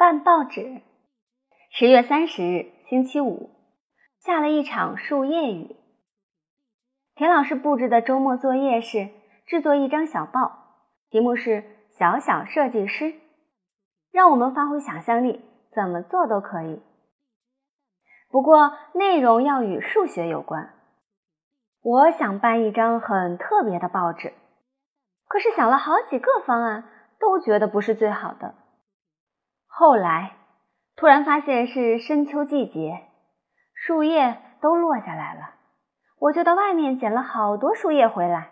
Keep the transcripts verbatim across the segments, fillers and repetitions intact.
办报纸。十月三十日，星期五，下了一场树叶雨。田老师布置的周末作业是制作一张小报，题目是小小设计师，让我们发挥想象力，怎么做都可以。不过内容要与数学有关。我想办一张很特别的报纸，可是想了好几个方案，都觉得不是最好的。后来突然发现是深秋季节，树叶都落下来了，我就到外面捡了好多树叶回来，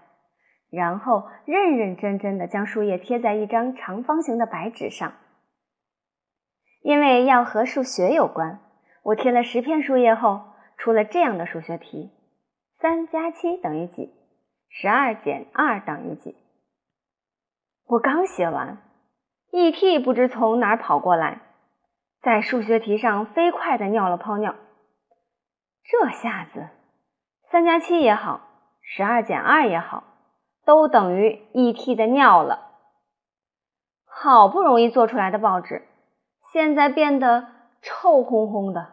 然后认认真真地将树叶贴在一张长方形的白纸上。因为要和数学有关，我贴了十片树叶后，出了这样的数学题：三加七等于几？十二减二等于几？我刚写完，E T 不知从哪儿跑过来，在数学题上飞快地尿了泡尿。这下子三加七也好，十二减二也好，都等于 E T 的尿了。好不容易做出来的报纸，现在变得臭烘烘的。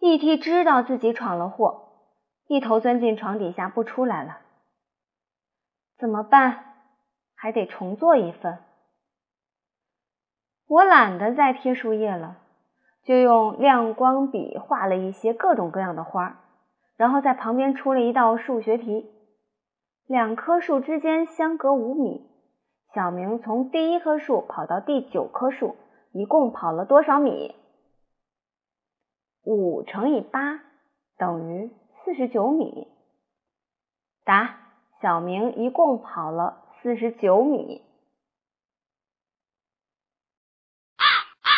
E T 知道自己闯了祸，一头钻进床底下不出来了。怎么办？还得重做一份。我懒得再贴树叶了，就用亮光笔画了一些各种各样的花，然后在旁边出了一道数学题。两棵树之间相隔五米，小明从第一棵树跑到第九棵树，一共跑了多少米？五乘以八等于四十九米。答：小明一共跑了四十九米。